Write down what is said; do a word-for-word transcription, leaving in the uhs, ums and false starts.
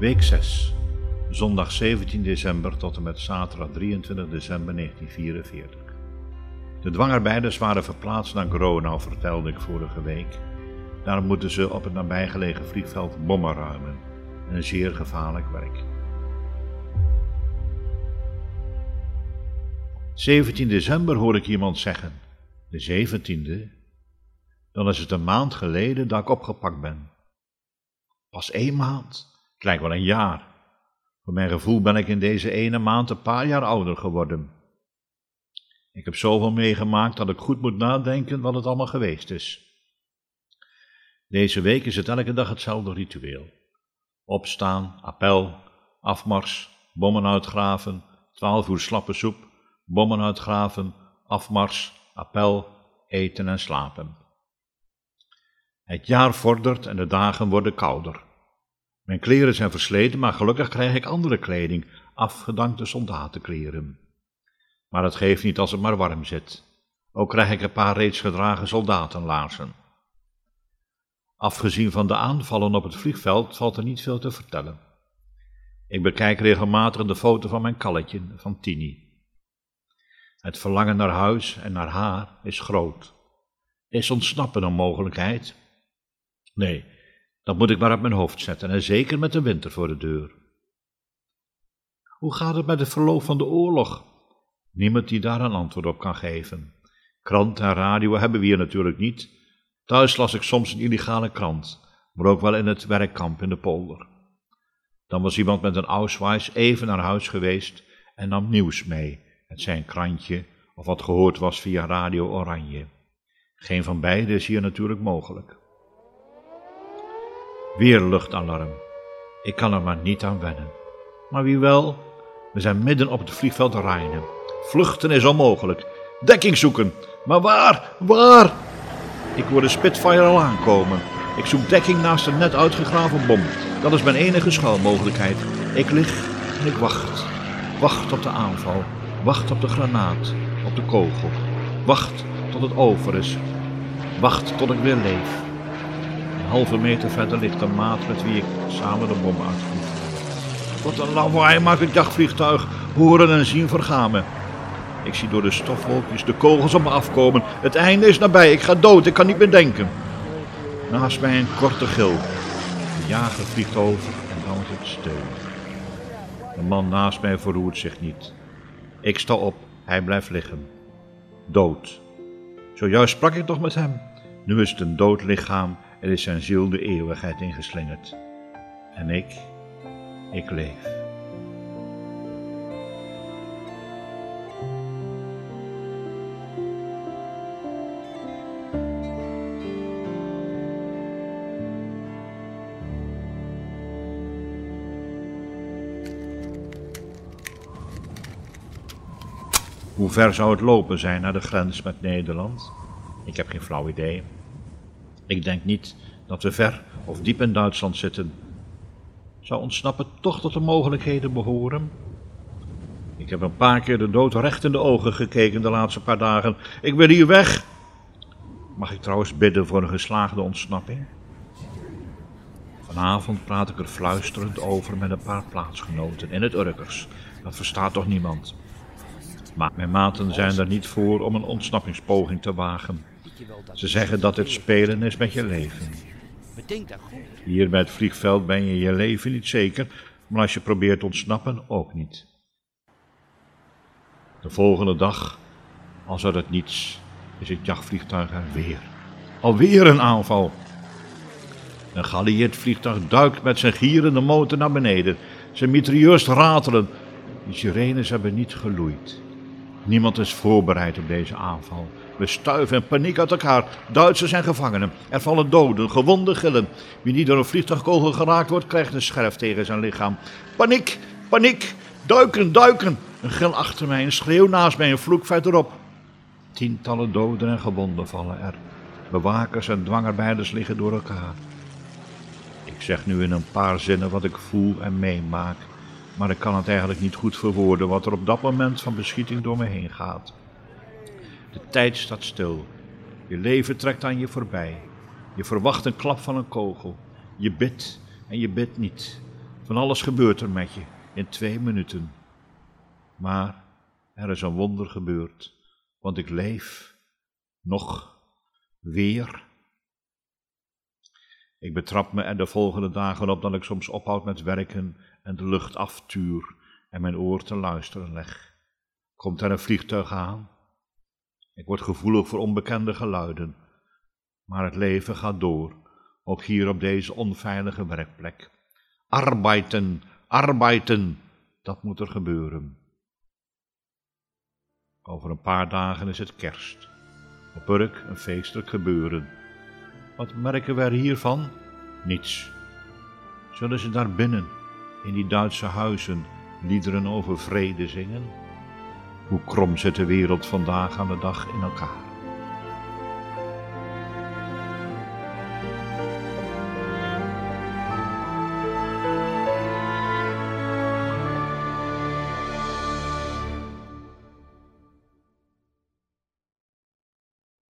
Week zes, zondag zeventien december tot en met zaterdag drieëntwintig december negentien vierenveertig. De dwangarbeiders waren verplaatst naar Gronau, vertelde ik vorige week. Daar moeten ze op het nabijgelegen vliegveld bommen ruimen. Een zeer gevaarlijk werk. zeventien december hoor ik iemand zeggen, de zeventiende, dan is het een maand geleden dat ik opgepakt ben. Pas één maand, het lijkt wel een jaar. Voor mijn gevoel ben ik in deze ene maand een paar jaar ouder geworden. Ik heb zoveel meegemaakt dat ik goed moet nadenken wat het allemaal geweest is. Deze week is het elke dag hetzelfde ritueel. Opstaan, appel, afmars, bommen uitgraven, twaalf uur slappe soep, bommen uitgraven, afmars, appel, eten en slapen. Het jaar vordert en de dagen worden kouder. Mijn kleren zijn versleten, maar gelukkig krijg ik andere kleding, afgedankte soldatenkleren. Maar het geeft niet als het maar warm zit. Ook krijg ik een paar reeds gedragen soldatenlaarzen. Afgezien van de aanvallen op het vliegveld valt er niet veel te vertellen. Ik bekijk regelmatig de foto van mijn kalletje, van Tini. Het verlangen naar huis en naar haar is groot. Is ontsnappen een mogelijkheid? Nee, dat moet ik maar op mijn hoofd zetten, en zeker met de winter voor de deur. Hoe gaat het met het verloop van de oorlog? Niemand die daar een antwoord op kan geven. Krant en radio hebben we hier natuurlijk niet. Thuis las ik soms een illegale krant, maar ook wel in het werkkamp in de polder. Dan was iemand met een Ausweis even naar huis geweest en nam nieuws mee, het zijn krantje of wat gehoord was via Radio Oranje. Geen van beide is hier natuurlijk mogelijk. Weer luchtalarm. Ik kan er maar niet aan wennen. Maar wie wel? We zijn midden op het vliegveld Rheine. Vluchten is onmogelijk. Dekking zoeken. Maar waar? Waar? Ik hoor de Spitfire al aankomen. Ik zoek dekking naast een net uitgegraven bom. Dat is mijn enige schuilmogelijkheid. Ik lig en ik wacht. Wacht op de aanval. Wacht op de granaat. Op de kogel. Wacht tot het over is. Wacht tot ik weer leef. Een halve meter verder ligt een maat met wie ik samen de bom uitvoer. Wat een lawaai maakt het jachtvliegtuig. Horen en zien vergaan me. Ik zie door de stofwolkjes de kogels op me afkomen. Het einde is nabij. Ik ga dood. Ik kan niet meer denken. Naast mij een korte gil. De jager vliegt over en dan is het stil. De man naast mij verroert zich niet. Ik sta op. Hij blijft liggen. Dood. Zojuist sprak ik toch met hem. Nu is het een dood lichaam en is zijn ziel de eeuwigheid ingeslingerd. En ik, ik leef. Hoe ver zou het lopen zijn naar de grens met Nederland? Ik heb geen flauw idee. Ik denk niet dat we ver of diep in Duitsland zitten. Zou ontsnappen toch tot de mogelijkheden behoren? Ik heb een paar keer de dood recht in de ogen gekeken de laatste paar dagen. Ik ben hier weg! Mag ik trouwens bidden voor een geslaagde ontsnapping? Vanavond praat ik er fluisterend over met een paar plaatsgenoten in het Urkers. Dat verstaat toch niemand? Maar mijn maten zijn er niet voor om een ontsnappingspoging te wagen. Ze zeggen dat het spelen is met je leven. Hier bij het vliegveld ben je je leven niet zeker, maar als je probeert ontsnappen ook niet. De volgende dag, als uit het niets, is het jachtvliegtuig er weer. Alweer een aanval. Een geallieerd vliegtuig duikt met zijn gierende motor naar beneden. Zijn mitrailleurs ratelen. De sirenes hebben niet geloeid. Niemand is voorbereid op deze aanval. We stuiven in paniek uit elkaar. Duitsers zijn gevangenen. Er vallen doden, gewonden, gillen. Wie niet door een vliegtuigkogel geraakt wordt, krijgt een scherf tegen zijn lichaam. Paniek, paniek, duiken, duiken. Een gil achter mij, een schreeuw naast mij, een vloek verderop. Tientallen doden en gewonden vallen er. Bewakers en dwangarbeiders liggen door elkaar. Ik zeg nu in een paar zinnen wat ik voel en meemaak. Maar ik kan het eigenlijk niet goed verwoorden wat er op dat moment van beschieting door me heen gaat. De tijd staat stil. Je leven trekt aan je voorbij. Je verwacht een klap van een kogel. Je bidt en je bidt niet. Van alles gebeurt er met je in twee minuten. Maar er is een wonder gebeurd, want ik leef nog weer. Ik betrap me er de volgende dagen op dat ik soms ophoud met werken en de lucht aftuur en mijn oor te luisteren leg. Komt er een vliegtuig aan? Ik word gevoelig voor onbekende geluiden, maar het leven gaat door, ook hier op deze onveilige werkplek. Arbeiten, arbeiten, dat moet er gebeuren. Over een paar dagen is het kerst. Op Urk een feestelijk gebeuren. Wat merken we er hiervan? Niets. Zullen ze daar binnen, in die Duitse huizen, liederen over vrede zingen? Hoe krom zit de wereld vandaag aan de dag in elkaar?